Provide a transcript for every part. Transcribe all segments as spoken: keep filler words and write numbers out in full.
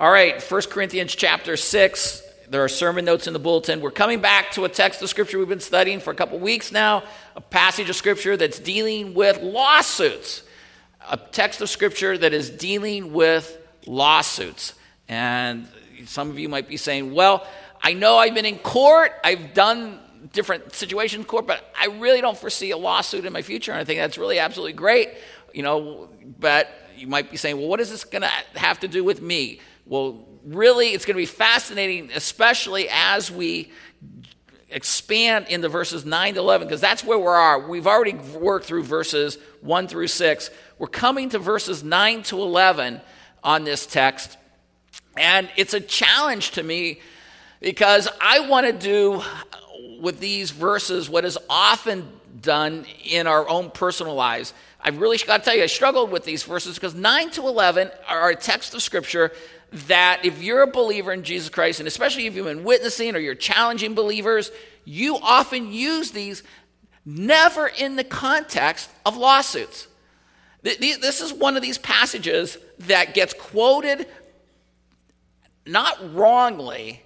All right, First Corinthians chapter six. There are sermon notes in the bulletin. We're coming back to a text of Scripture we've been studying for a couple weeks now, a passage of Scripture that's dealing with lawsuits, a text of Scripture that is dealing with lawsuits. And some of you might be saying, well, I know I've been in court, I've done different situations in court, but I really don't foresee a lawsuit in my future, and I think that's really absolutely great. You know, but you might be saying, well, what is this going to have to do with me? Well, really, it's going to be fascinating, especially as we expand into verses nine to eleven, because that's where we are. We've already worked through verses one through six. We're coming to verses nine to eleven on this text, and it's a challenge to me because I want to do with these verses what is often done in our own personal lives. I've really got to tell you, I struggled with these verses because nine to eleven are a text of Scripture that if you're a believer in Jesus Christ, and especially if you've been witnessing or you're challenging believers, you often use these never in the context of lawsuits. This is one of these passages that gets quoted not wrongly,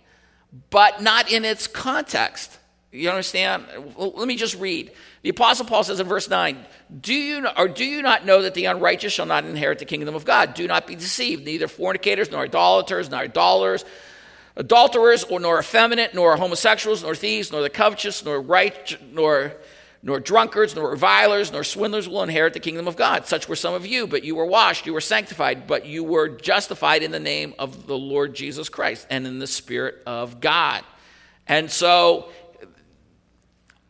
but not in its context. You understand? Let me just read. The Apostle Paul says in verse nine, "Do you or do you not know that the unrighteous shall not inherit the kingdom of God? Do not be deceived. Neither fornicators, nor idolaters, nor idolaters, adulterers, or nor effeminate, nor homosexuals, nor thieves, nor the covetous, nor right, nor nor drunkards, nor revilers, nor swindlers will inherit the kingdom of God. Such were some of you, but you were washed, you were sanctified, but you were justified in the name of the Lord Jesus Christ and in the Spirit of God." And so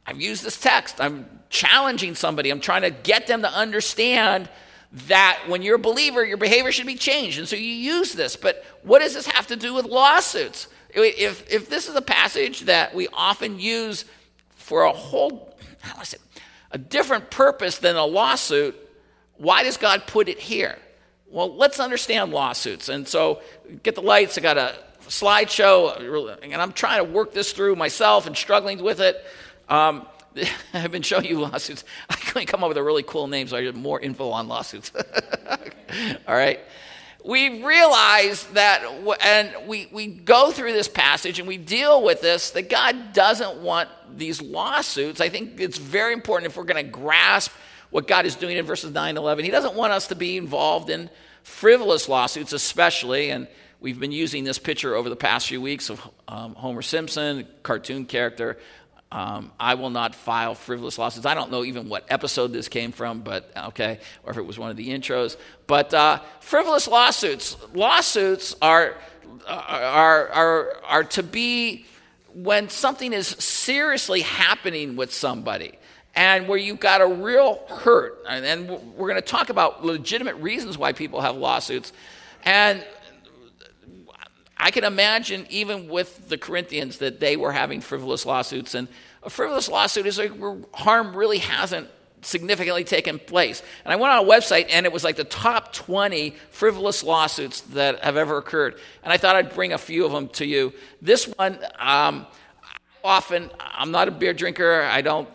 I've used this text. I'm challenging somebody. I'm trying to get them to understand that when you're a believer, your behavior should be changed. And so you use this. But what does this have to do with lawsuits? If if this is a passage that we often use for a whole, how do I say, a different purpose than a lawsuit, why does God put it here? Well, let's understand lawsuits. And so get the lights. I got a slideshow, and I'm trying to work this through myself and struggling with it. Um, I've been showing you lawsuits. I couldn't come up with a really cool name, so I did more info on lawsuits. All right. We realize that, and we, we go through this passage and we deal with this, that God doesn't want these lawsuits. I think it's very important if we're going to grasp what God is doing in verses nine to eleven. He doesn't want us to be involved in frivolous lawsuits especially, and we've been using this picture over the past few weeks of um, Homer Simpson, cartoon character. Um, I will not file frivolous lawsuits. I don't know even what episode this came from, but okay, or if it was one of the intros. But uh, frivolous lawsuits, lawsuits are are are are to be when something is seriously happening with somebody, and where you've got a real hurt. And, and we're going to talk about legitimate reasons why people have lawsuits, and I can imagine even with the Corinthians that they were having frivolous lawsuits, and a frivolous lawsuit is like where harm really hasn't significantly taken place. And I went on a website, and it was like the top twenty frivolous lawsuits that have ever occurred, and I thought I'd bring a few of them to you. This one, um, often, I'm not a beer drinker, I don't,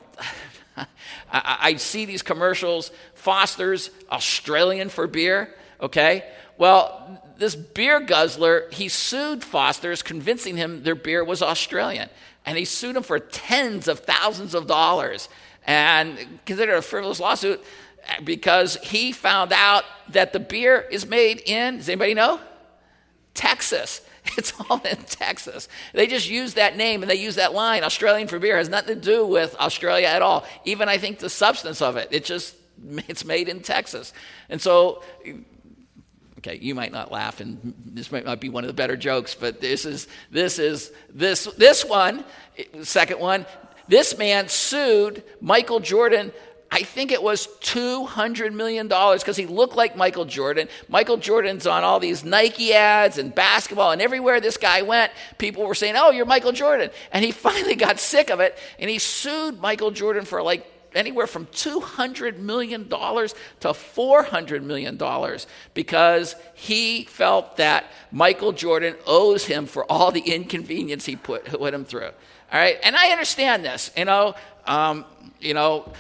I, I see these commercials, Foster's, Australian for beer, okay? Well, this beer guzzler, he sued Foster's, convincing him their beer was Australian. And he sued him for tens of thousands of dollars and considered a frivolous lawsuit because he found out that the beer is made in, does anybody know? Texas. It's all in Texas. They just use that name and they use that line. Australian for beer has nothing to do with Australia at all. Even I think the substance of it. It just, it's made in Texas. And so, okay, you might not laugh, and this might not be one of the better jokes, but this is, this is, this, this one, second one, this man sued Michael Jordan, I think it was two hundred million dollars, because he looked like Michael Jordan. Michael Jordan's on all these Nike ads and basketball, and everywhere this guy went, people were saying, oh, you're Michael Jordan. And he finally got sick of it, and he sued Michael Jordan for like anywhere from two hundred million dollars to four hundred million dollars because he felt that Michael Jordan owes him for all the inconvenience he put, put him through. All right, and I understand this. You know, um, you know,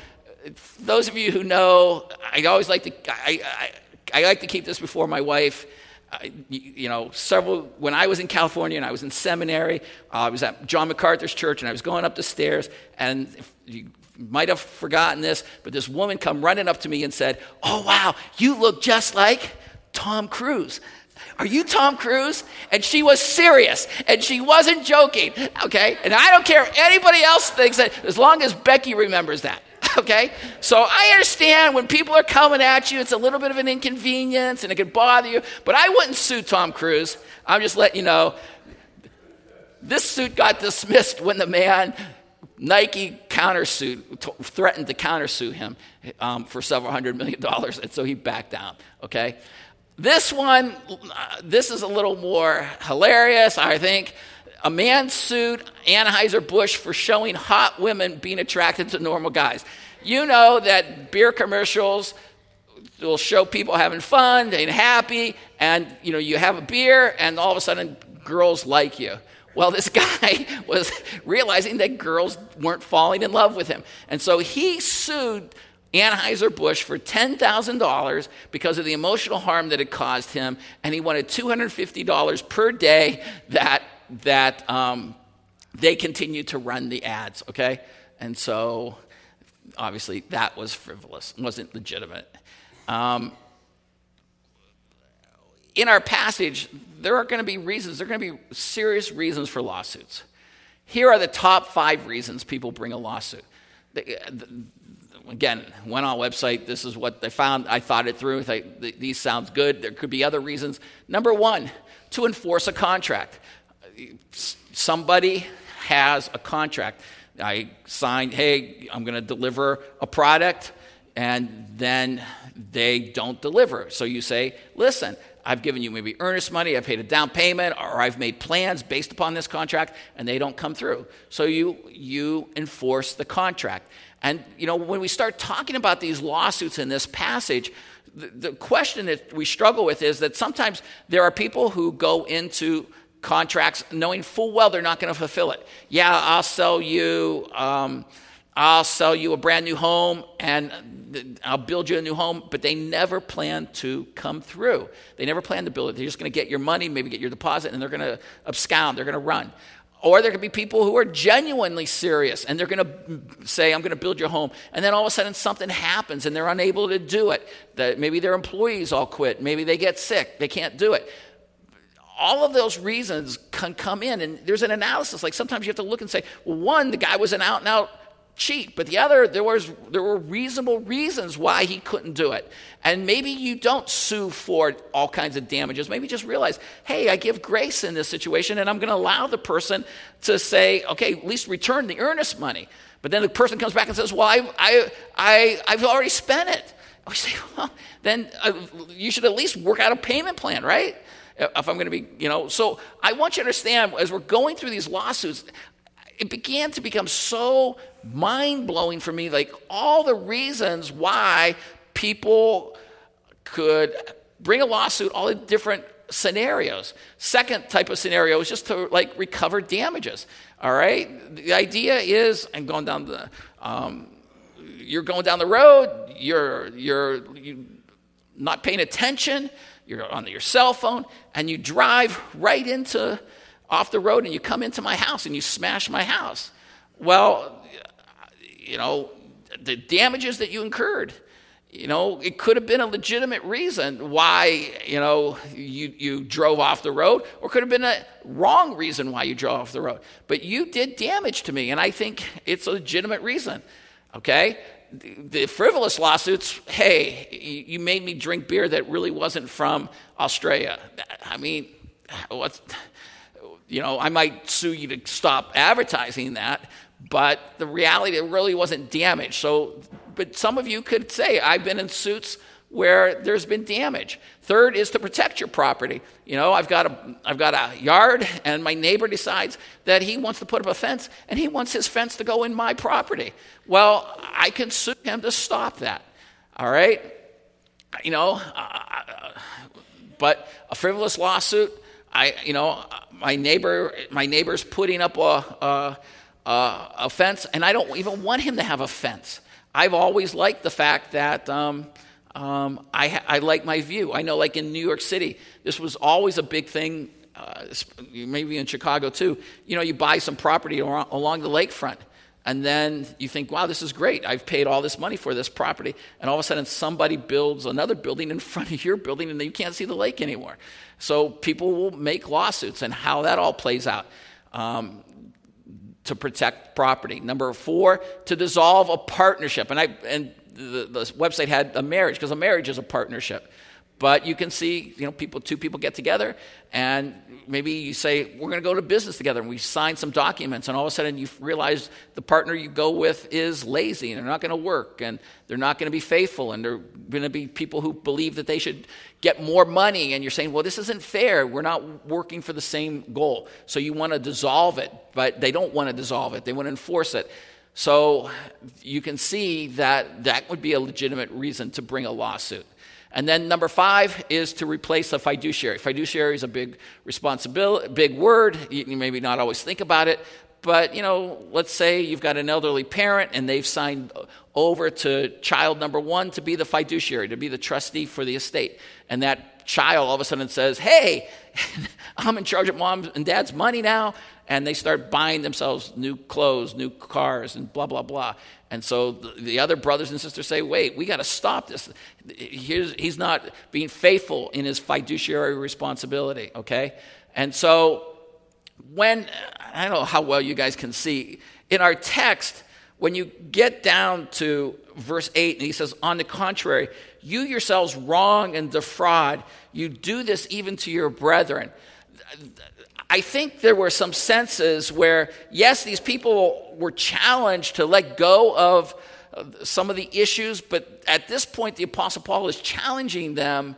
those of you who know, I always like to, I, I, I like to keep this before my wife. Uh, you, you know, several, when I was in California and I was in seminary, uh, I was at John MacArthur's church and I was going up the stairs, and you might have forgotten this, but this woman come running up to me and said, "Oh, wow, you look just like Tom Cruise. Are you Tom Cruise?" And she was serious, and she wasn't joking, okay? And I don't care if anybody else thinks that, as long as Becky remembers that, okay? So I understand when people are coming at you, it's a little bit of an inconvenience, and it could bother you, but I wouldn't sue Tom Cruise. I'm just letting you know, this suit got dismissed when the man, Nike countersuit, t- threatened to countersue him um, for several hundred million dollars, and so he backed down, okay? This one, uh, this is a little more hilarious, I think. A man sued Anheuser-Busch for showing hot women being attracted to normal guys. You know that beer commercials will show people having fun and happy, and you know, you have a beer, and all of a sudden, girls like you. Well, this guy was realizing that girls weren't falling in love with him, and so he sued Anheuser-Busch for ten thousand dollars because of the emotional harm that it caused him, and he wanted two hundred fifty dollars per day that that um, they continued to run the ads, okay? And so, obviously, that was frivolous, wasn't legitimate. Um, in our passage, there are going to be reasons, there are going to be serious reasons for lawsuits. Here are the top five reasons people bring a lawsuit. The, the, Again, went on website. This is what they found. I thought it through. I, these sounds good. There could be other reasons. Number one, to enforce a contract. Somebody has a contract. I signed, hey, I'm going to deliver a product, and then they don't deliver. So you say, listen, I've given you maybe earnest money, I've paid a down payment, or I've made plans based upon this contract, and they don't come through. So you you enforce the contract. And, you know, when we start talking about these lawsuits in this passage, the, the question that we struggle with is that sometimes there are people who go into contracts knowing full well they're not going to fulfill it. Yeah, I'll sell you... Um, I'll sell you a brand new home, and I'll build you a new home, but they never plan to come through. They never plan to build it. They're just going to get your money, maybe get your deposit, and they're going to abscond. They're going to run. Or there could be people who are genuinely serious, and they're going to say, I'm going to build your home, and then all of a sudden something happens, and they're unable to do it. Maybe their employees all quit. Maybe they get sick. They can't do it. All of those reasons can come in, and there's an analysis. Like sometimes you have to look and say, well, one, the guy was an out-and-out cheat, but the other, there was there were reasonable reasons why he couldn't do it. And maybe you don't sue for all kinds of damages. Maybe just realize, hey, I give grace in this situation, and I'm going to allow the person to say, okay, at least return the earnest money. But then the person comes back and says, well, I I I I've already spent it. We say, well, then uh, you should at least work out a payment plan, right? If I'm going to be, you know, so I want you to understand as we're going through these lawsuits, it began to become so mind-blowing for me, like all the reasons why people could bring a lawsuit, all the different scenarios. Second type of scenario is just to like recover damages, all right? The idea is, I'm going down the, um, you're going down the road, you're, you're, you're not paying attention, you're on your cell phone, and you drive right into off the road, and you come into my house and you smash my house. Well, you know, the damages that you incurred, you know, it could have been a legitimate reason why, you know, you, you drove off the road, or could have been a wrong reason why you drove off the road. But you did damage to me, and I think it's a legitimate reason, okay? The, the frivolous lawsuits, hey, you made me drink beer that really wasn't from Australia. I mean, what's... You know, I might sue you to stop advertising that, but the reality, it really wasn't damage. So, but some of you could say, I've been in suits where there's been damage. Third is to protect your property. You know, I've got a, I've got a yard, and my neighbor decides that he wants to put up a fence, and he wants his fence to go in my property. Well, I can sue him to stop that, all right? You know, uh, but a frivolous lawsuit, I, you know, my neighbor, my neighbor's putting up a, a, a, a fence, and I don't even want him to have a fence. I've always liked the fact that um, Um, I, I like my view. I know, like in New York City, this was always a big thing, uh, maybe in Chicago too. You know, you buy some property along, along the lakefront, and then you think, wow, this is great. I've paid all this money for this property, and all of a sudden somebody builds another building in front of your building, and you can't see the lake anymore. So people will make lawsuits, and how that all plays out um, to protect property. Number four, to dissolve a partnership. And I and The, the website had a marriage, because a marriage is a partnership. But you can see, you know, people, two people get together, and maybe you say, we're going to go to business together, and we sign some documents, and all of a sudden you realize the partner you go with is lazy, and they're not going to work, and they're not going to be faithful, and they're going to be people who believe that they should get more money, and you're saying, well, this isn't fair. We're not working for the same goal. So you want to dissolve it, but they don't want to dissolve it. They want to enforce it. So you can see that that would be a legitimate reason to bring a lawsuit. And then number five is to replace a fiduciary. Fiduciary is a big responsibility, big word. You maybe not always think about it, but you know, let's say you've got an elderly parent and they've signed over to child number one to be the fiduciary, to be the trustee for the estate. And that child all of a sudden says, hey, I'm in charge of mom and dad's money now. And they start buying themselves new clothes, new cars, and blah, blah, blah. And so the, the other brothers and sisters say, wait, we got to stop this. Here's, he's not being faithful in his fiduciary responsibility, okay? And so when, I don't know how well you guys can see, in our text, when you get down to verse eight, and he says, on the contrary, you yourselves wrong and defraud. You do this even to your brethren. I think there were some senses where, yes, these people were challenged to let go of some of the issues, but at this point, the Apostle Paul is challenging them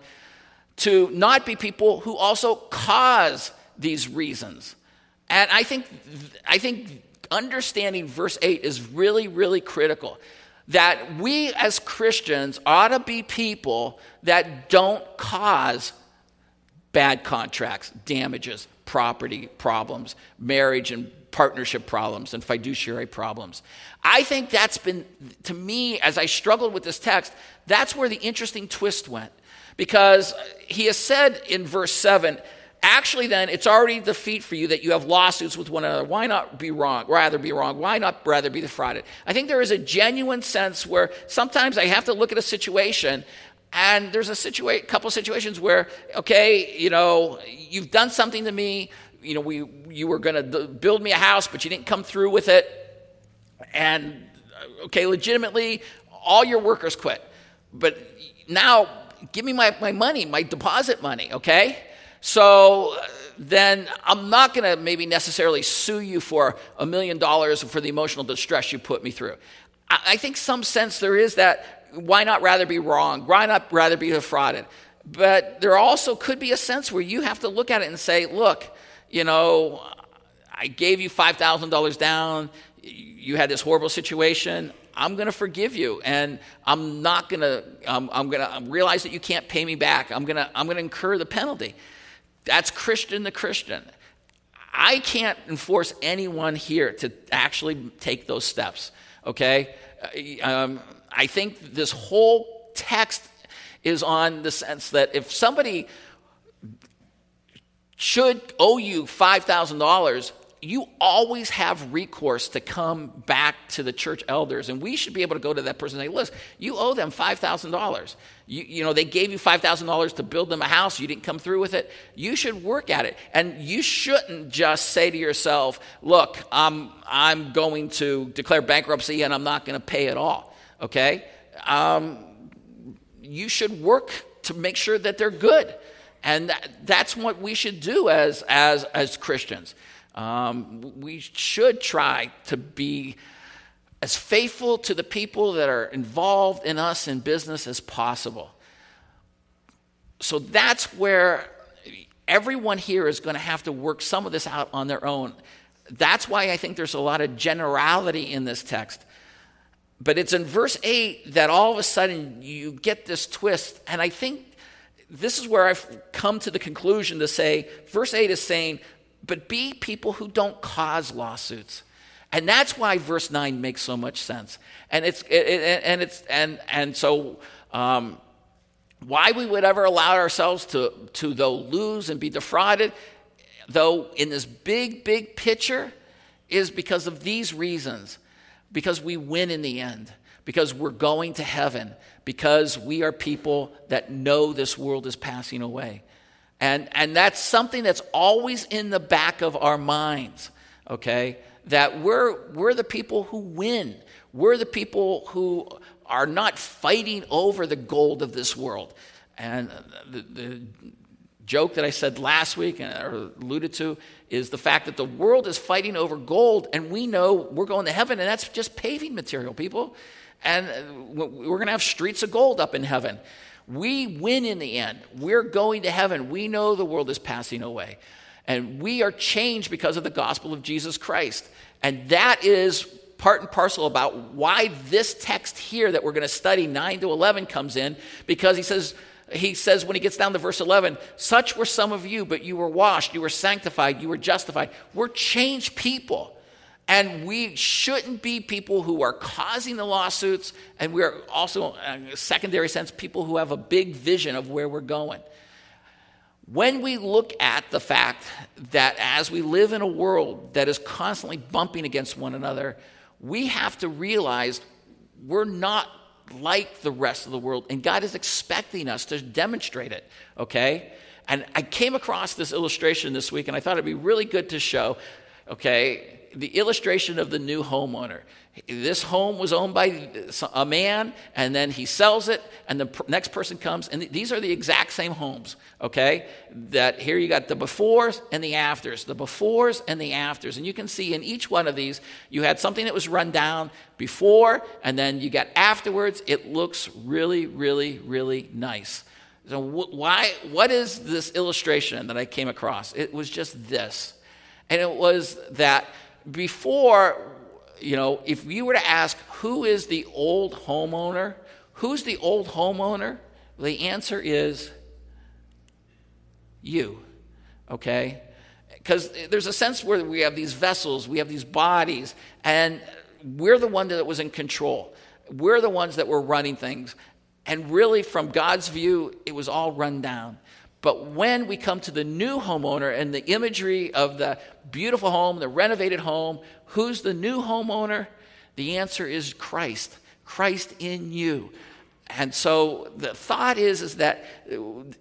to not be people who also cause these reasons. And I think, I think understanding verse eight is really, really critical, that we as Christians ought to be people that don't cause bad contracts, damages, property problems, marriage and partnership problems, and fiduciary problems. I think that's been, to me, as I struggled with this text, that's where the interesting twist went. Because he has said in verse seven, actually then, it's already defeat for you that you have lawsuits with one another. Why not be wrong? Rather be wrong. Why not rather be defrauded? I think there is a genuine sense where sometimes I have to look at a situation. And there's a situa- couple situations where, okay, you know, you've done something to me. You know, we you were going to d- build me a house, but you didn't come through with it. And, okay, legitimately, all your workers quit. But now give me my, my money, my deposit money, okay? So then I'm not going to maybe necessarily sue you for a million dollars for the emotional distress you put me through. I, I think some sense there is that, why not rather be wrong? Why not rather be defrauded? But there also could be a sense where you have to look at it and say, look, you know, I gave you five thousand dollars down. You had this horrible situation. I'm going to forgive you, and I'm not going to, um, I'm going to realize that you can't pay me back. I'm going to, I'm going to incur the penalty. That's Christian to Christian. I can't enforce anyone here to actually take those steps, okay? Um, I think this whole text is on the sense that if somebody should owe you five thousand dollars, you always have recourse to come back to the church elders. And we should be able to go to that person and say, listen, you owe them five thousand dollars. You, you know, they gave you five thousand dollars to build them a house. You didn't come through with it. You should work at it. And you shouldn't just say to yourself, look, I'm, I'm going to declare bankruptcy and I'm not going to pay at all. Okay, um, you should work to make sure that they're good, and that, that's what we should do as as as Christians. Um, we should try to be as faithful to the people that are involved in us in business as possible. So that's where everyone here is going to have to work some of this out on their own. That's why I think there's a lot of generality in this text. But it's in verse eight that all of a sudden you get this twist. And I think this is where I've come to the conclusion to say, verse eight is saying, but be people who don't cause lawsuits. And that's why verse nine makes so much sense. And it's it, it, and it's and and so um, why we would ever allow ourselves to, to though lose and be defrauded, though in this big, big picture, is because of these reasons. Because we win in the end. Because we're going to heaven. Because we are people that know this world is passing away. And, and that's something that's always in the back of our minds, okay? That we're, we're the people who win. We're the people who are not fighting over the gold of this world. And the, the joke that I said last week or alluded to is the fact that the world is fighting over gold, and we know we're going to heaven, and that's just paving material, people. And we're going to have streets of gold up in heaven. We win in the end. We're going to heaven. We know the world is passing away. And we are changed because of the gospel of Jesus Christ. And that is part and parcel about why this text here that we're going to study, nine to eleven, comes in. Because he says, he says when he gets down to verse eleven, such were some of you, but you were washed, you were sanctified, you were justified. We're changed people. And we shouldn't be people who are causing the lawsuits, and we are also, in a secondary sense, people who have a big vision of where we're going. When we look at the fact that as we live in a world that is constantly bumping against one another, we have to realize we're not like the rest of the world, and God is expecting us to demonstrate it, okay? And I came across this illustration this week, and I thought it'd be really good to show, okay, the illustration of the new homeowner. This home was owned by a man, and then he sells it, and the pr- next person comes, and th- these are the exact same homes, okay? That here you got the befores and the afters, the befores and the afters. And you can see in each one of these, you had something that was run down before, and then you got afterwards. It looks really, really, really nice. So wh- why? What is this illustration that I came across? It was just this. And it was that before, you know, if you were to ask, who is the old homeowner? Who's the old homeowner? The answer is you, okay? Because there's a sense where we have these vessels, we have these bodies, and we're the one that was in control. We're the ones that were running things. And really, from God's view, it was all run down. But when we come to the new homeowner and the imagery of the beautiful home, the renovated home, who's the new homeowner? The answer is Christ, Christ in you. And so the thought is, is that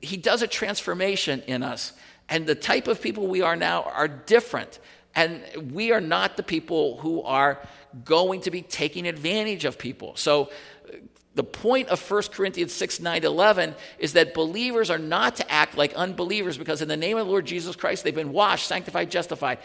he does a transformation in us. And the type of people we are now are different. And we are not the people who are going to be taking advantage of people. So the point of First Corinthians six, nine to eleven is that believers are not to act like unbelievers, because in the name of the Lord Jesus Christ, they've been washed, sanctified, justified.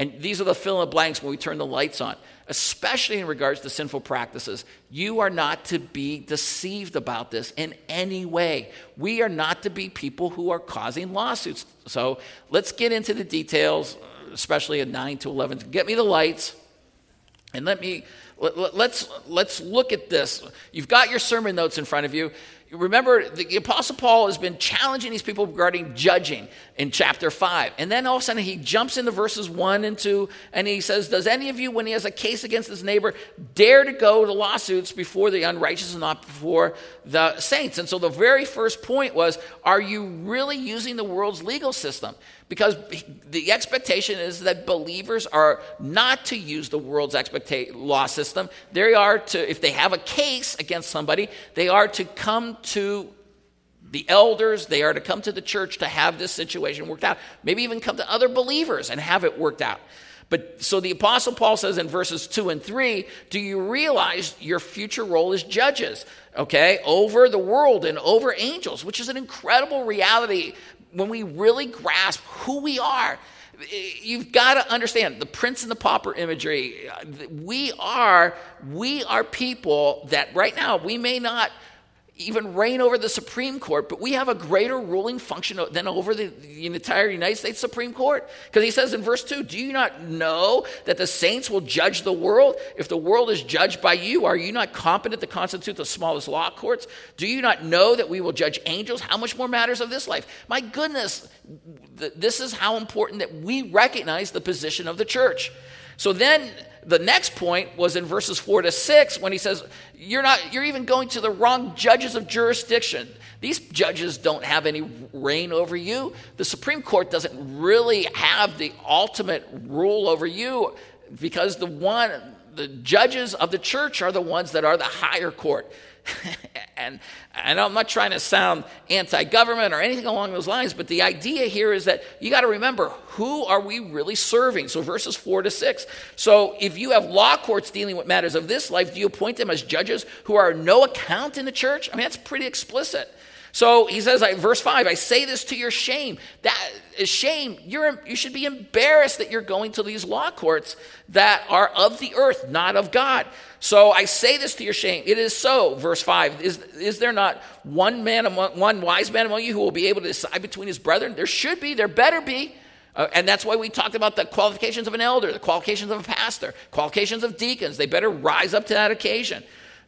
And these are the fill in the blanks when we turn the lights on, especially in regards to sinful practices. You are not to be deceived about this in any way. We are not to be people who are causing lawsuits. So let's get into the details, especially at nine to eleven. Get me the lights and let me... Let's let's look at this. You've got your sermon notes in front of you. Remember, the Apostle Paul has been challenging these people regarding judging in chapter five. And then all of a sudden he jumps into verses one and two, and he says, does any of you, when he has a case against his neighbor, dare to go to lawsuits before the unrighteous and not before the saints? And so the very first point was, are you really using the world's legal system? Because the expectation is that believers are not to use the world's expecta- law system. They are to, if they have a case against somebody, they are to come to the elders, they are to come to the church to have this situation worked out. Maybe even come to other believers and have it worked out. But so the Apostle Paul says in verses two and three, do you realize your future role as judges, okay, over the world and over angels, which is an incredible reality when we really grasp who we are. You've got to understand the prince and the pauper imagery. We are, we are people that right now we may not even reign over the Supreme Court, but we have a greater ruling function than over the, the entire United States Supreme Court. Because he says in verse two, do you not know that the saints will judge the world? If the world is judged by you, are you not competent to constitute the smallest law courts? Do you not know that we will judge angels? How much more matters of this life? My goodness, th- this is how important that we recognize the position of the church. So then the next point was in verses four to six when he says, you're not, you're even going to the wrong judges of jurisdiction. These judges don't have any reign over you. The Supreme Court doesn't really have the ultimate rule over you, because the one, the judges of the church are the ones that are the higher court. and, and I'm not trying to sound anti-government or anything along those lines, but the idea here is that you got to remember, who are we really serving? So verses four to six. So if you have law courts dealing with matters of this life, do you appoint them as judges who are no account in the church? I mean, that's pretty explicit. So he says, like, verse five, I say this to your shame. That is shame. You're, you should be embarrassed that you're going to these law courts that are of the earth, not of God. So I say this to your shame. It is so, verse five, is, is there not one man among, one wise man among you who will be able to decide between his brethren? There should be, there better be. Uh, and that's why we talked about the qualifications of an elder, the qualifications of a pastor, qualifications of deacons. They better rise up to that occasion.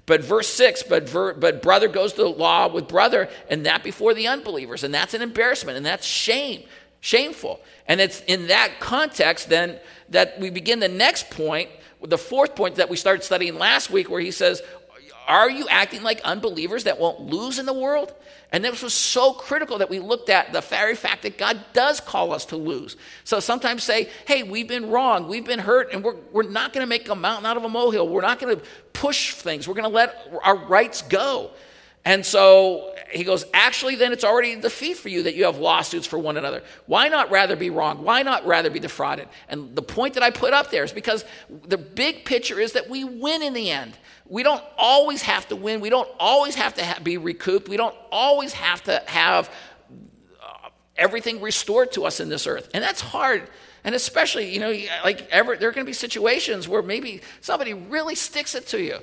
But verse six, but ver, but brother goes to the law with brother, and that before the unbelievers. And that's an embarrassment, and that's shame, shameful. And it's in that context then that we begin the next point, the fourth point that we started studying last week, where he says, are you acting like unbelievers that won't lose in the world? And this was so critical that we looked at the very fact that God does call us to lose. So sometimes say, hey, we've been wrong, we've been hurt, and we're, we're not going to make a mountain out of a molehill. We're not going to push things. We're going to let our rights go. And so he goes, actually, then it's already a defeat for you that you have lawsuits for one another. Why not rather be wrong? Why not rather be defrauded? And the point that I put up there is because the big picture is that we win in the end. We don't always have to win. We don't always have to ha- be recouped. We don't always have to have uh, everything restored to us in this earth. And that's hard. And especially, you know, like ever, there are going to be situations where maybe somebody really sticks it to you.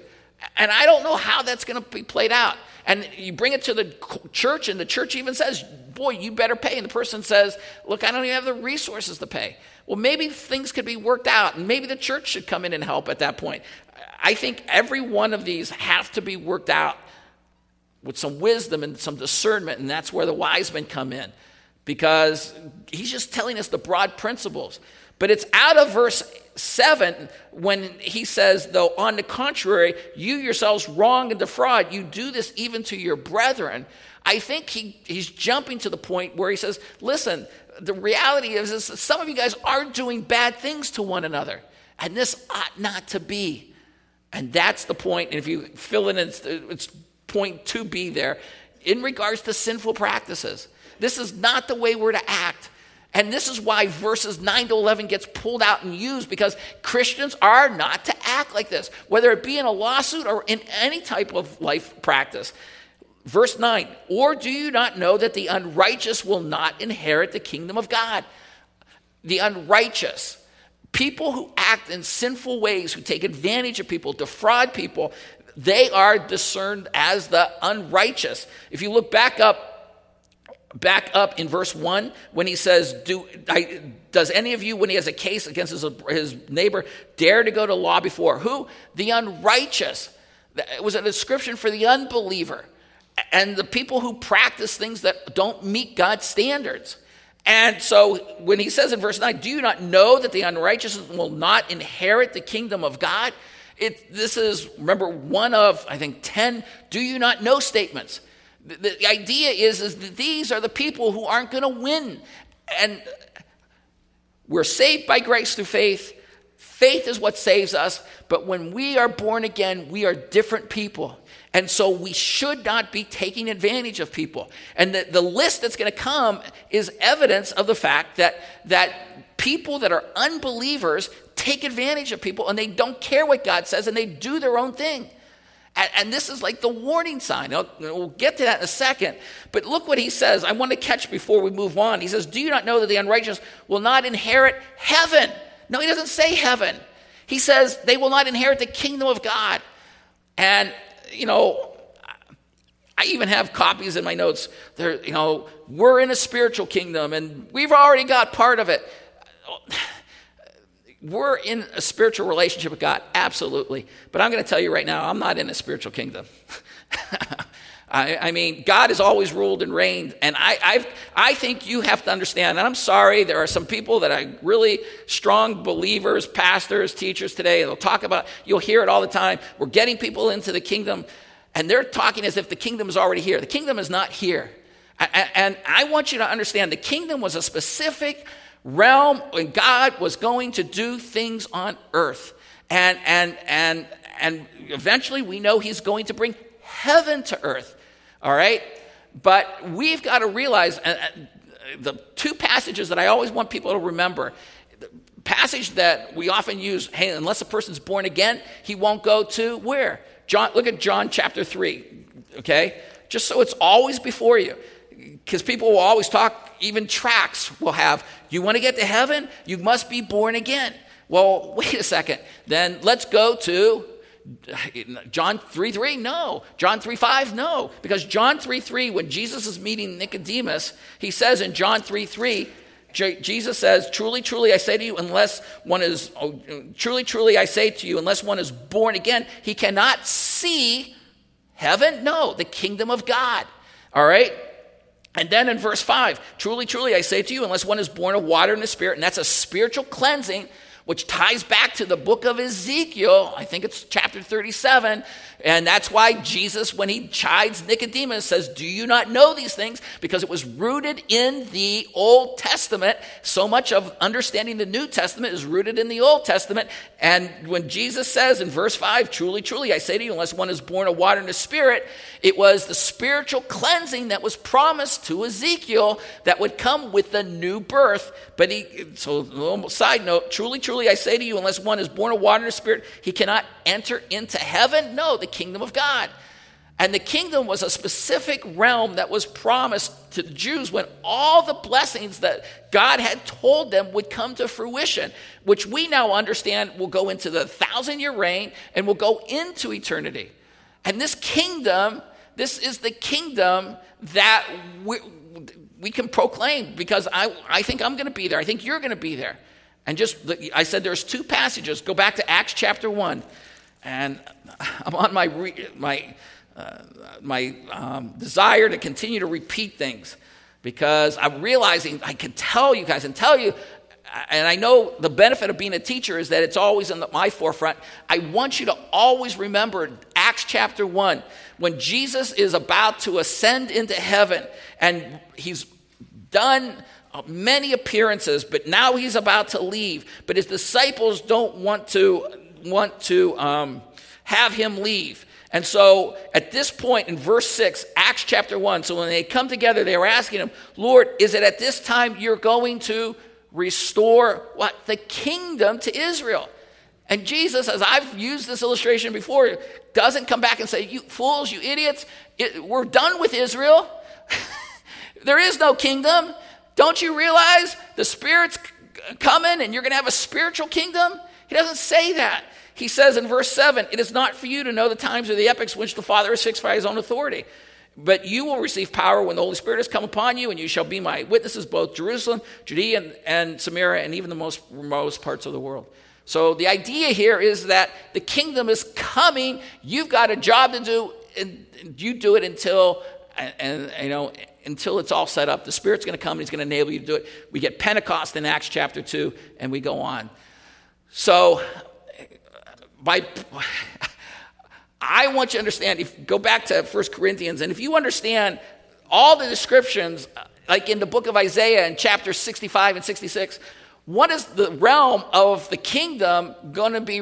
And I don't know how that's going to be played out. And you bring it to the church, and the church even says, boy, you better pay. And the person says, look, I don't even have the resources to pay. Well, maybe things could be worked out, and maybe the church should come in and help at that point. I think every one of these have to be worked out with some wisdom and some discernment, and that's where the wise men come in, because he's just telling us the broad principles. But it's out of verse seven when he says, though, on the contrary, you yourselves wrong and defraud. You do this even to your brethren. I think he, he's jumping to the point where he says, listen, the reality is, is that some of you guys are doing bad things to one another, and this ought not to be. And that's the point. And if you fill in, it's, it's point two B there, in regards to sinful practices. This is not the way we're to act. And this is why verses nine to eleven gets pulled out and used, because Christians are not to act like this, whether it be in a lawsuit or in any type of life practice. Verse nine, or do you not know that the unrighteous will not inherit the kingdom of God? The unrighteous, people who act in sinful ways, who take advantage of people, defraud people, they are discerned as the unrighteous. If you look back up, Back up in verse one, when he says, Do I, does any of you, when he has a case against his, his neighbor, dare to go to law before? Who? The unrighteous. It was a description for the unbeliever and the people who practice things that don't meet God's standards. And so when he says in verse nine, do you not know that the unrighteous will not inherit the kingdom of God? It, this is, remember, one of, I think, ten do you not know statements. The idea is, is that these are the people who aren't going to win. And we're saved by grace through faith. Faith is what saves us. But when we are born again, we are different people. And so we should not be taking advantage of people. And the, the list that's going to come is evidence of the fact that, that people that are unbelievers take advantage of people, and they don't care what God says, and they do their own thing. And this is like the warning sign. We'll get to that in a second. But look what he says. I want to catch before we move on. He says, do you not know that the unrighteous will not inherit heaven? No, he doesn't say heaven. He says they will not inherit the kingdom of God. And, you know, I even have copies in my notes. There, you know, we're in a spiritual kingdom, and we've already got part of it. We're in a spiritual relationship with God, absolutely. But I'm going to tell you right now, I'm not in a spiritual kingdom. I, I mean, God has always ruled and reigned, and I I've, I think you have to understand, and I'm sorry, there are some people that are really strong believers, pastors, teachers today, they'll talk about, you'll hear it all the time, we're getting people into the kingdom, And they're talking as if the kingdom is already here. The kingdom is not here. And I want you to understand the kingdom was a specific realm when God was going to do things on earth. And and and and eventually we know he's going to bring heaven to earth. All right? But we've got to realize uh, the two passages that I always want people to remember. The passage that we often use, hey, unless a person's born again, he won't go to where? John, look at John chapter three, okay? Just so it's always before you. Because people will always talk, even tracts will have, you want to get to heaven? You must be born again. Well, wait a second. Then let's go to John three three, no. John three five, no. Because John three three, when Jesus is meeting Nicodemus, he says in John three three, Jesus says, truly, truly, I say to you, unless one is, oh, truly, truly, I say to you, unless one is born again, he cannot see heaven? No, the kingdom of God. All right? And then in verse five, truly, truly, I say to you, unless one is born of water and the Spirit, and that's a spiritual cleansing, which ties back to the book of Ezekiel, I think it's chapter thirty-seven, and that's why Jesus, when he chides Nicodemus, says, do you not know these things? Because it was rooted in the Old Testament. So much of understanding the New Testament is rooted in the Old Testament, and when Jesus says in verse five, truly, truly, I say to you, unless one is born of water and the Spirit, it was the spiritual cleansing that was promised to Ezekiel that would come with the new birth. But he, so side note, truly, truly, I say to you, unless one is born of water and the Spirit, he cannot enter into heaven? No, the kingdom of God. And the kingdom was a specific realm that was promised to the Jews when all the blessings that God had told them would come to fruition, which we now understand will go into the thousand-year reign and will go into eternity. And this kingdom, this is the kingdom that we, we can proclaim because I, I think I'm going to be there. I think you're going to be there. And just, I said there's two passages. Go back to Acts chapter one. And I'm on my re, my uh, my um, desire to continue to repeat things because I'm realizing I can tell you guys and tell you, and I know the benefit of being a teacher is that it's always in the, my forefront. I want you to always remember Acts chapter one when Jesus is about to ascend into heaven and he's done many appearances, but now he's about to leave. But his disciples don't want to want to um, have him leave. And so at this point in verse six, Acts chapter one, so when they come together, they were asking him, Lord, is it at this time you're going to restore what? The kingdom to Israel? And Jesus, as I've used this illustration before, doesn't come back and say, you fools, you idiots, it, we're done with Israel. There is no kingdom. Don't you realize the Spirit's coming and you're going to have a spiritual kingdom? He doesn't say that. He says in verse seven, it is not for you to know the times or the epochs which the Father has fixed by his own authority. But you will receive power when the Holy Spirit has come upon you, and you shall be my witnesses, both Jerusalem, Judea, and, and Samaria, and even the most remote parts of the world. So the idea here is that the kingdom is coming. You've got a job to do, and you do it until, and, and you know, until it's all set up. The Spirit's going to come and he's going to enable you to do it. We get Pentecost in Acts chapter two and we go on. So by, I want you to understand, if go back to First Corinthians, and if you understand all the descriptions, like in the book of Isaiah in chapter sixty-five and sixty-six, what is the realm of the kingdom going to be,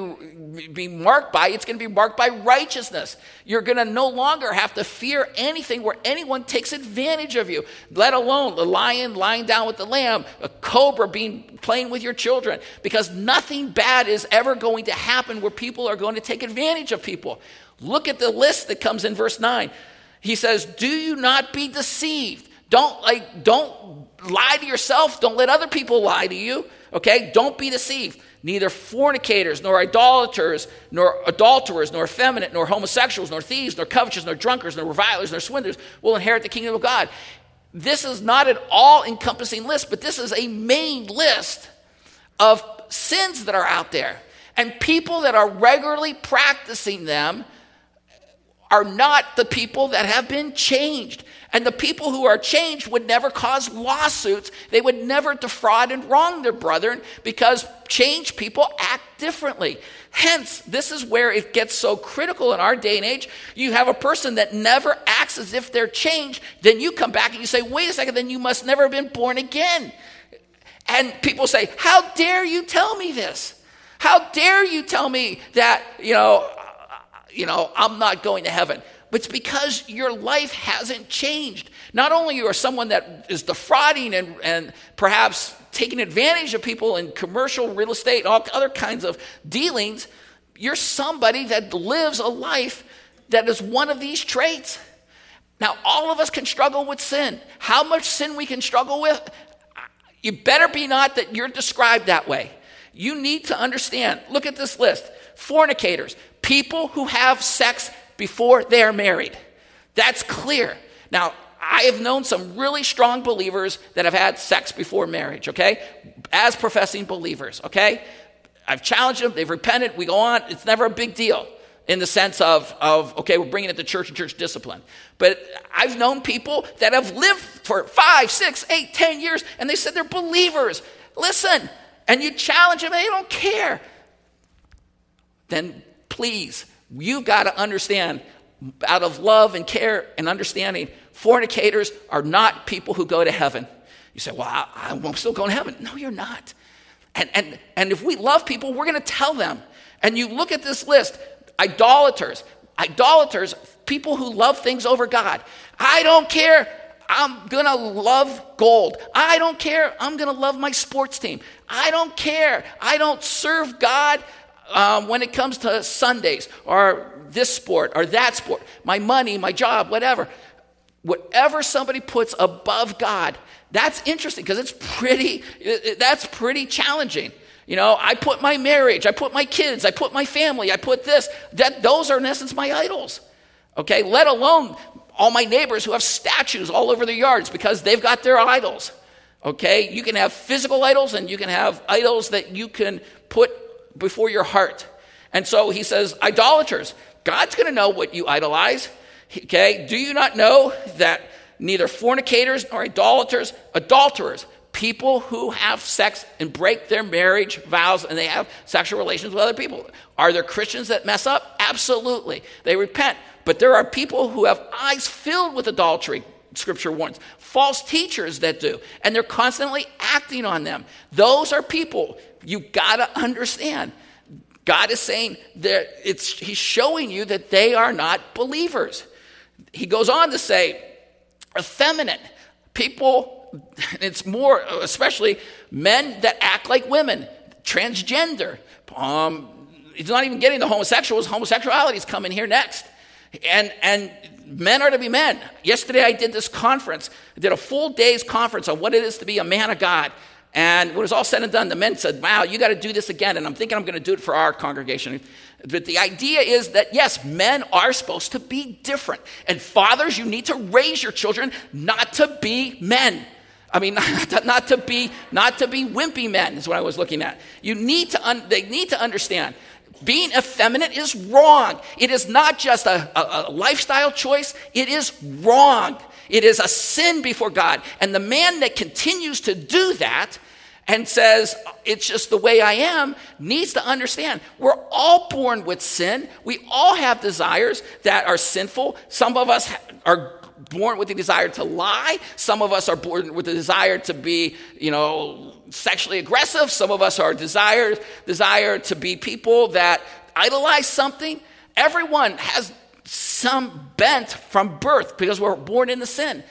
be marked by? It's going to be marked by righteousness. You're going to no longer have to fear anything where anyone takes advantage of you, let alone the lion lying down with the lamb, a cobra being playing with your children, because nothing bad is ever going to happen where people are going to take advantage of people. Look at the list that comes in verse nine. He says, do you not be deceived. Don't like, don't lie to yourself. Don't let other people lie to you. Okay? Don't be deceived. Neither fornicators, nor idolaters, nor adulterers, nor effeminate, nor homosexuals, nor thieves, nor covetous, nor drunkards, nor revilers, nor swindlers will inherit the kingdom of God. This is not an all-encompassing list, but this is a main list of sins that are out there. And people that are regularly practicing them are not the people that have been changed. And the people who are changed would never cause lawsuits. They would never defraud and wrong their brethren, because changed people act differently. Hence, this is where it gets so critical in our day and age. You have a person that never acts as if they're changed. Then you come back and you say, wait a second, then you must never have been born again. And people say, how dare you tell me this? How dare you tell me that, you know, you know, I'm not going to heaven? It's because your life hasn't changed. Not only you are someone that is defrauding and, and perhaps taking advantage of people in commercial real estate and all other kinds of dealings, you're somebody that lives a life that is one of these traits. Now, all of us can struggle with sin. How much sin we can struggle with, you better be not that you're described that way. You need to understand. Look at this list. Fornicators, people who have sex before they're married. That's clear. Now, I have known some really strong believers that have had sex before marriage, okay? As professing believers, okay? I've challenged them. They've repented. We go on. It's never a big deal in the sense of, of okay, we're bringing it to church and church discipline. But I've known people that have lived for five, six, eight, ten years, and they said they're believers. Listen, and you challenge them, and they don't care. Then please, you got to understand, out of love and care and understanding, fornicators are not people who go to heaven. You say, well, I, I'm still going to heaven. No, you're not. And, and, and if we love people, we're going to tell them. And you look at this list, idolaters, idolaters, people who love things over God. I don't care. I'm going to love gold. I don't care. I'm going to love my sports team. I don't care. I don't serve God Um, when it comes to Sundays or this sport or that sport, my money, my job, whatever. Whatever somebody puts above God, that's interesting because it's pretty, it, that's pretty challenging. You know, I put my marriage, I put my kids, I put my family, I put this. That, those are in essence my idols, okay? Let alone all my neighbors who have statues all over their yards because they've got their idols, okay? You can have physical idols and you can have idols that you can put before your heart. And so he says, idolaters, God's going to know what you idolize. Okay, do you not know that neither fornicators nor idolaters, adulterers, people who have sex and break their marriage vows and they have sexual relations with other people. Are there Christians that mess up? Absolutely. They repent. But there are people who have eyes filled with adultery, Scripture warns. False teachers that do. And they're constantly acting on them. Those are people. You got to understand. God is saying that it's, he's showing you that they are not believers. He goes on to say, effeminate people, it's more, especially men that act like women, transgender. Um, he's not even getting the homosexuals. Homosexuality is coming here next. And, and men are to be men. Yesterday I did this conference. I did a full day's conference on what it is to be a man of God. And when it was all said and done, the men said, wow, you got to do this again. And I'm thinking I'm going to do it for our congregation. But the idea is that, yes, men are supposed to be different. And fathers, you need to raise your children not to be men. I mean, not to, not to be not to be wimpy men is what I was looking at. You need to un- they need to understand. Being effeminate is wrong. It is not just a, a, a lifestyle choice. It is wrong. It is a sin before God. And the man that continues to do that and says, it's just the way I am, needs to understand we're all born with sin. We all have desires that are sinful. Some of us are born with the desire to lie. Some of us are born with the desire to be, you know, sexually aggressive. Some of us are desire, desire to be people that idolize something. Everyone has some bent from birth because we're born into sin.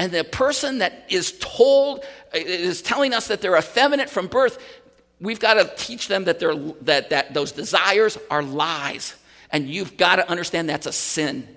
And the person that is told, is telling us that they're effeminate from birth, we've got to teach them that they're that that those desires are lies. And you've got to understand that's a sin.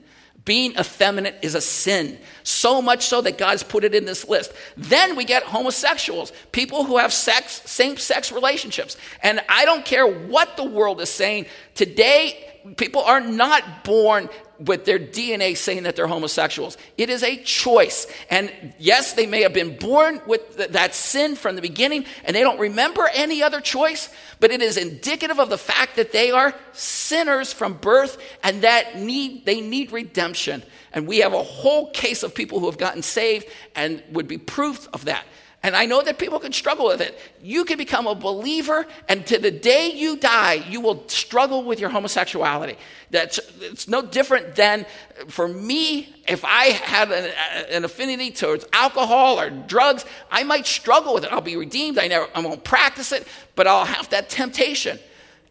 Being effeminate is a sin, so much so that God's put it in this list. Then we get homosexuals, people who have sex, same-sex relationships. And I don't care what the world is saying, today people are not born with their D N A saying that they're homosexuals. It is a choice. And yes, they may have been born with th- that sin from the beginning, and they don't remember any other choice, but it is indicative of the fact that they are sinners from birth and that need they need redemption. And we have a whole case of people who have gotten saved and would be proof of that. And I know that people can struggle with it. You can become a believer, and to the day you die, you will struggle with your homosexuality. That's it's no different than, for me, if I had an, an affinity towards alcohol or drugs, I might struggle with it. I'll be redeemed. I never, I won't practice it, but I'll have that temptation.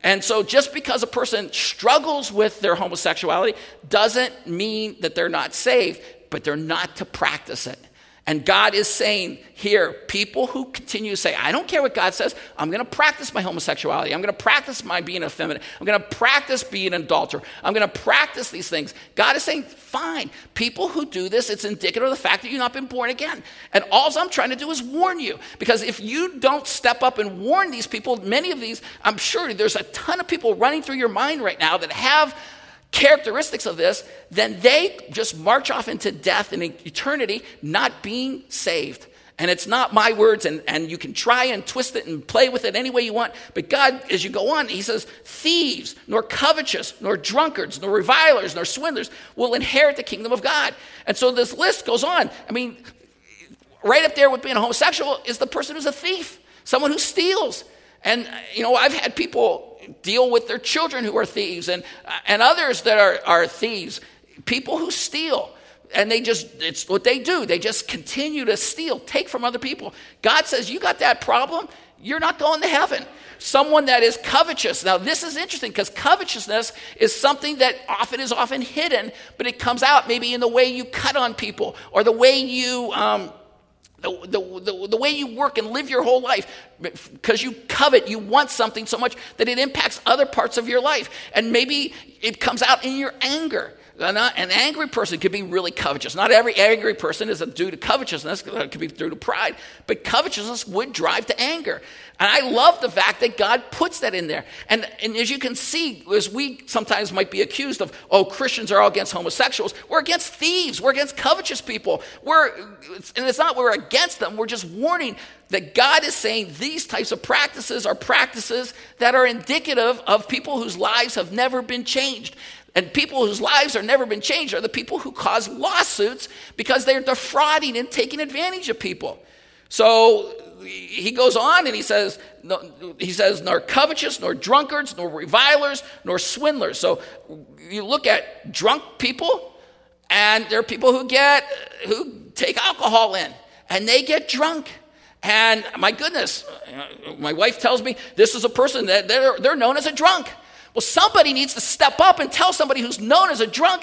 And so just because a person struggles with their homosexuality doesn't mean that they're not saved, but they're not to practice it. And God is saying here, people who continue to say, I don't care what God says, I'm going to practice my homosexuality. I'm going to practice my being effeminate. I'm going to practice being an adulterer. I'm going to practice these things. God is saying, fine. People who do this, it's indicative of the fact that you've not been born again. And all I'm trying to do is warn you. Because if you don't step up and warn these people, many of these, I'm sure there's a ton of people running through your mind right now that have characteristics of this, then they just march off into death and eternity not being saved. And it's not my words, and, and you can try and twist it and play with it any way you want. But God, as you go on, he says, thieves, nor covetous, nor drunkards, nor revilers, nor swindlers will inherit the kingdom of God. And so this list goes on. I mean, right up there with being a homosexual is the person who's a thief, someone who steals. And, you know, I've had people deal with their children who are thieves, and and others that are, are thieves, people who steal, and they just, it's what they do. They just continue to steal, take from other people. God says, you got that problem, you're not going to heaven. Someone that is covetous. Now, this is interesting because covetousness is something that often is often hidden, but it comes out maybe in the way you cut on people or the way you... Um, The, the, the, the way you work and live your whole life, because you covet, you want something so much that it impacts other parts of your life. And maybe it comes out in your anger. An, an angry person could be really covetous. Not every angry person is due to covetousness. It could be due to pride. But covetousness would drive to anger. And I love the fact that God puts that in there. And, and as you can see, as we sometimes might be accused of, oh, Christians are all against homosexuals. We're against thieves. We're against covetous people. We're, and it's not we're against them. We're just warning that God is saying these types of practices are practices that are indicative of people whose lives have never been changed. And people whose lives have never been changed are the people who cause lawsuits because they're defrauding and taking advantage of people. So he goes on and he says, he says, nor covetous, nor drunkards, nor revilers, nor swindlers. So you look at drunk people, and there are people who get, who take alcohol in, and they get drunk. And my goodness, my wife tells me this is a person that they're, they're known as a drunk. Well, somebody needs to step up and tell somebody who's known as a drunk,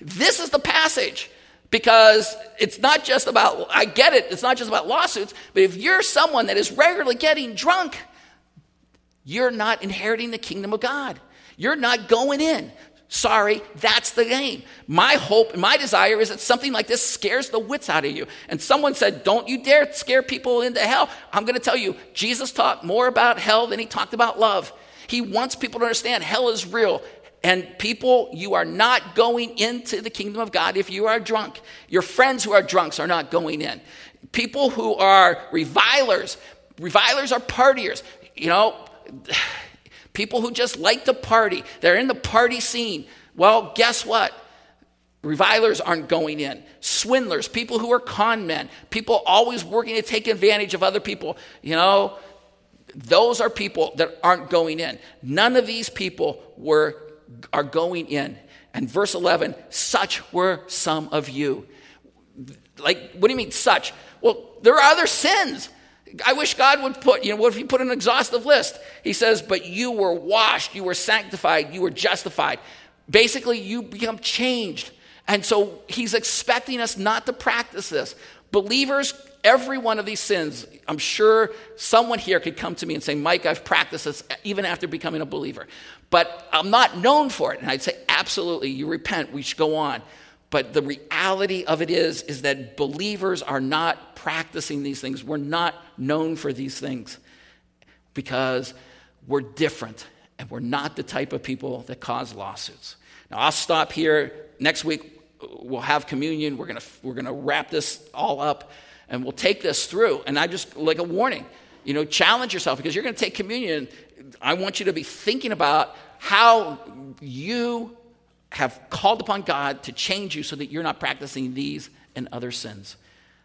this is the passage. Because it's not just about, I get it, it's not just about lawsuits, but if you're someone that is regularly getting drunk, you're not inheriting the kingdom of God. You're not going in. Sorry, that's the game. My hope and my desire is that something like this scares the wits out of you. And someone said, don't you dare scare people into hell. I'm going to tell you, Jesus talked more about hell than he talked about love. He wants people to understand hell is real. And people, you are not going into the kingdom of God if you are drunk. Your friends who are drunks are not going in. People who are revilers, revilers are partiers. You know, people who just like to party. They're in the party scene. Well, guess what? Revilers aren't going in. Swindlers, people who are con men, people always working to take advantage of other people, you know. Those are people that aren't going in. None of these people were are going in. And verse eleven, such were some of you. Like, what do you mean such? Well, there are other sins. I wish God would put, you know, what if he put an exhaustive list? He says, but you were washed, you were sanctified, you were justified. Basically, you become changed. And so he's expecting us not to practice this. Believers, every one of these sins, I'm sure someone here could come to me and say, Mike, I've practiced this even after becoming a believer, but I'm not known for it. And I'd say, absolutely, you repent, we should go on. But the reality of it is, is that believers are not practicing these things. We're not known for these things because we're different and we're not the type of people that cause lawsuits. Now, I'll stop here. Next week, we'll have communion. We're going to we're going to wrap this all up, and we'll take this through. And I just, like a warning, you know, challenge yourself, because you're going to take communion. I want you to be thinking about how you have called upon God to change you so that you're not practicing these and other sins,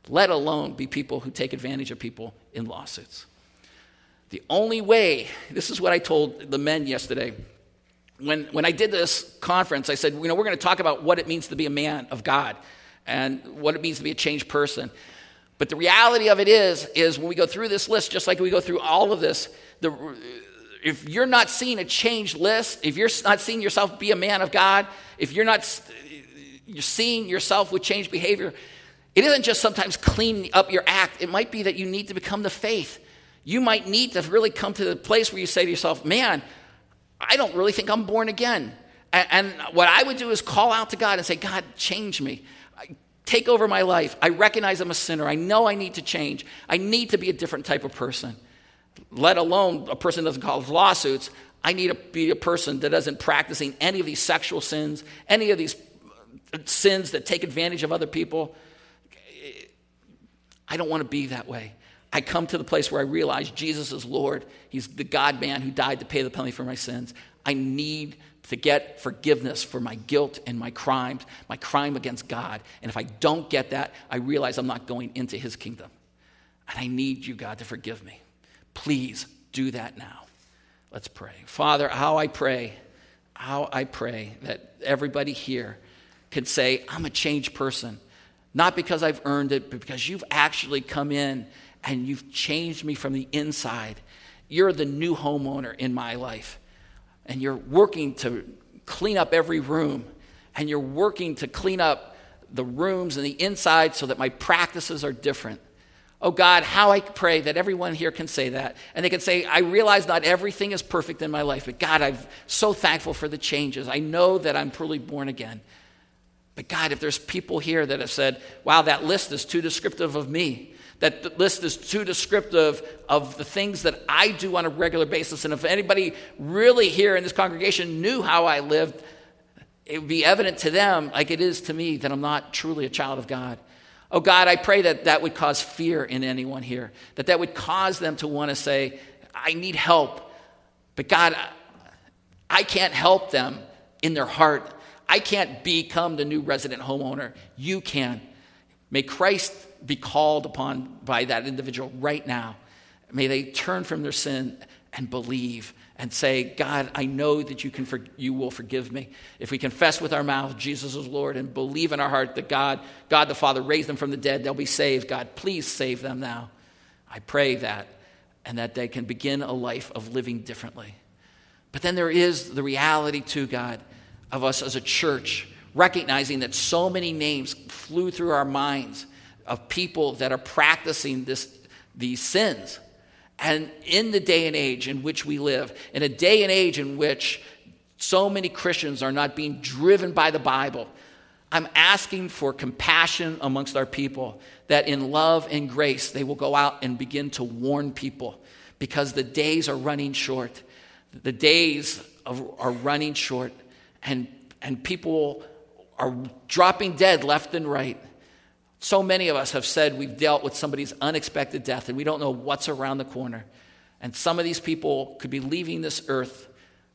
let alone be people who take advantage of people in lawsuits. The only way, this is what I told the men yesterday. When when I did this conference, I said, you know, we're going to talk about what it means to be a man of God and what it means to be a changed person. But the reality of it is, is when we go through this list, just like we go through all of this, the, if you're not seeing a changed list, if you're not seeing yourself be a man of God, if you're not you're seeing yourself with changed behavior, it isn't just sometimes clean up your act. It might be that you need to become the faith. You might need to really come to the place where you say to yourself, man, I don't really think I'm born again. And, and what I would do is call out to God and say, God, change me. Take over my life. I recognize I'm a sinner. I know I need to change. I need to be a different type of person, let alone a person that doesn't cause lawsuits. I need to be a person that isn't practicing any of these sexual sins, any of these sins that take advantage of other people. I don't want to be that way. I come to the place where I realize Jesus is Lord. He's the God-man who died to pay the penalty for my sins. I need to get forgiveness for my guilt and my crimes, my crime against God. And if I don't get that, I realize I'm not going into his kingdom. And I need you, God, to forgive me. Please do that now. Let's pray. Father, how I pray, how I pray that everybody here can say, I'm a changed person. Not because I've earned it, but because you've actually come in and you've changed me from the inside. You're the new homeowner in my life. And you're working to clean up every room. And you're working to clean up the rooms and the inside so that my practices are different. Oh God, how I pray that everyone here can say that. And they can say, I realize not everything is perfect in my life, but God, I'm so thankful for the changes. I know that I'm truly born again. But God, if there's people here that have said, wow, that list is too descriptive of me. That list is too descriptive of the things that I do on a regular basis. And if anybody really here in this congregation knew how I lived, it would be evident to them, like it is to me, that I'm not truly a child of God. Oh, God, I pray that that would cause fear in anyone here, that that would cause them to want to say, I need help. But God, I can't help them in their heart. I can't become the new resident homeowner. You can. May Christ be called upon by that individual right now. May they turn from their sin and believe and say, God, I know that you can, for- you will forgive me. If we confess with our mouth Jesus is Lord and believe in our heart that God, God the Father raised them from the dead, they'll be saved. God, please save them now. I pray that, and that they can begin a life of living differently. But then there is the reality too, God, of us as a church, recognizing that so many names flew through our minds of people that are practicing this, these sins. And in the day and age in which we live, in a day and age in which so many Christians are not being driven by the Bible, I'm asking for compassion amongst our people, that in love and grace they will go out and begin to warn people, because the days are running short. The days of, are running short. And and people are dropping dead left and right. So many of us have said we've dealt with somebody's unexpected death and we don't know what's around the corner. And some of these people could be leaving this earth,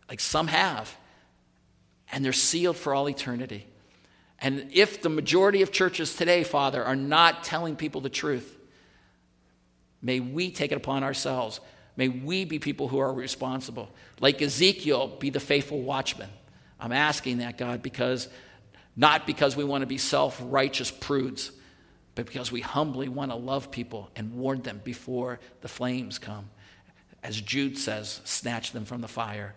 like some have, and they're sealed for all eternity. And if the majority of churches today, Father, are not telling people the truth, may we take it upon ourselves. May we be people who are responsible. Like Ezekiel, be the faithful watchman. I'm asking that, God, because not because we want to be self-righteous prudes, but because we humbly want to love people and warn them before the flames come. As Jude says, snatch them from the fire.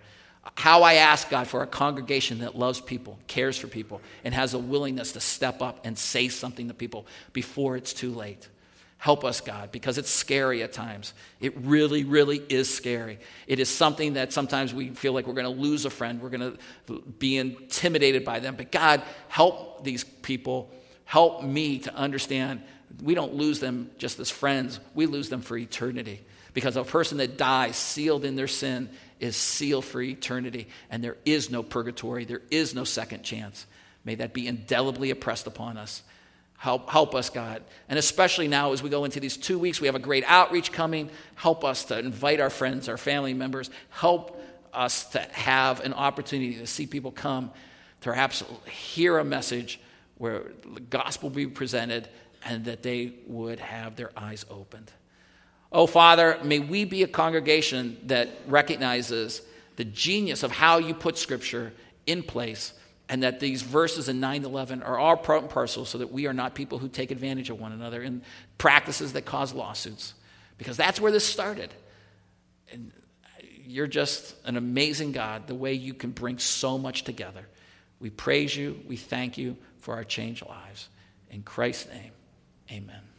How I ask, God, for a congregation that loves people, cares for people, and has a willingness to step up and say something to people before it's too late. Help us, God, because it's scary at times. It really, really is scary. It is something that sometimes we feel like we're going to lose a friend. We're going to be intimidated by them. But God, help these people. Help me to understand we don't lose them just as friends. We lose them for eternity. Because a person that dies sealed in their sin is sealed for eternity, and there is no purgatory. There is no second chance. May that be indelibly impressed upon us. Help, help us, God. And especially now as we go into these two weeks, we have a great outreach coming. Help us to invite our friends, our family members. Help us to have an opportunity to see people come, to perhaps hear a message where the gospel be presented and that they would have their eyes opened. Oh, Father, may we be a congregation that recognizes the genius of how you put Scripture in place, and that these verses in nine to eleven are all part and parcel so that we are not people who take advantage of one another in practices that cause lawsuits, because that's where this started. And you're just an amazing God, the way you can bring so much together. We praise you. We thank you for our changed lives. In Christ's name, amen.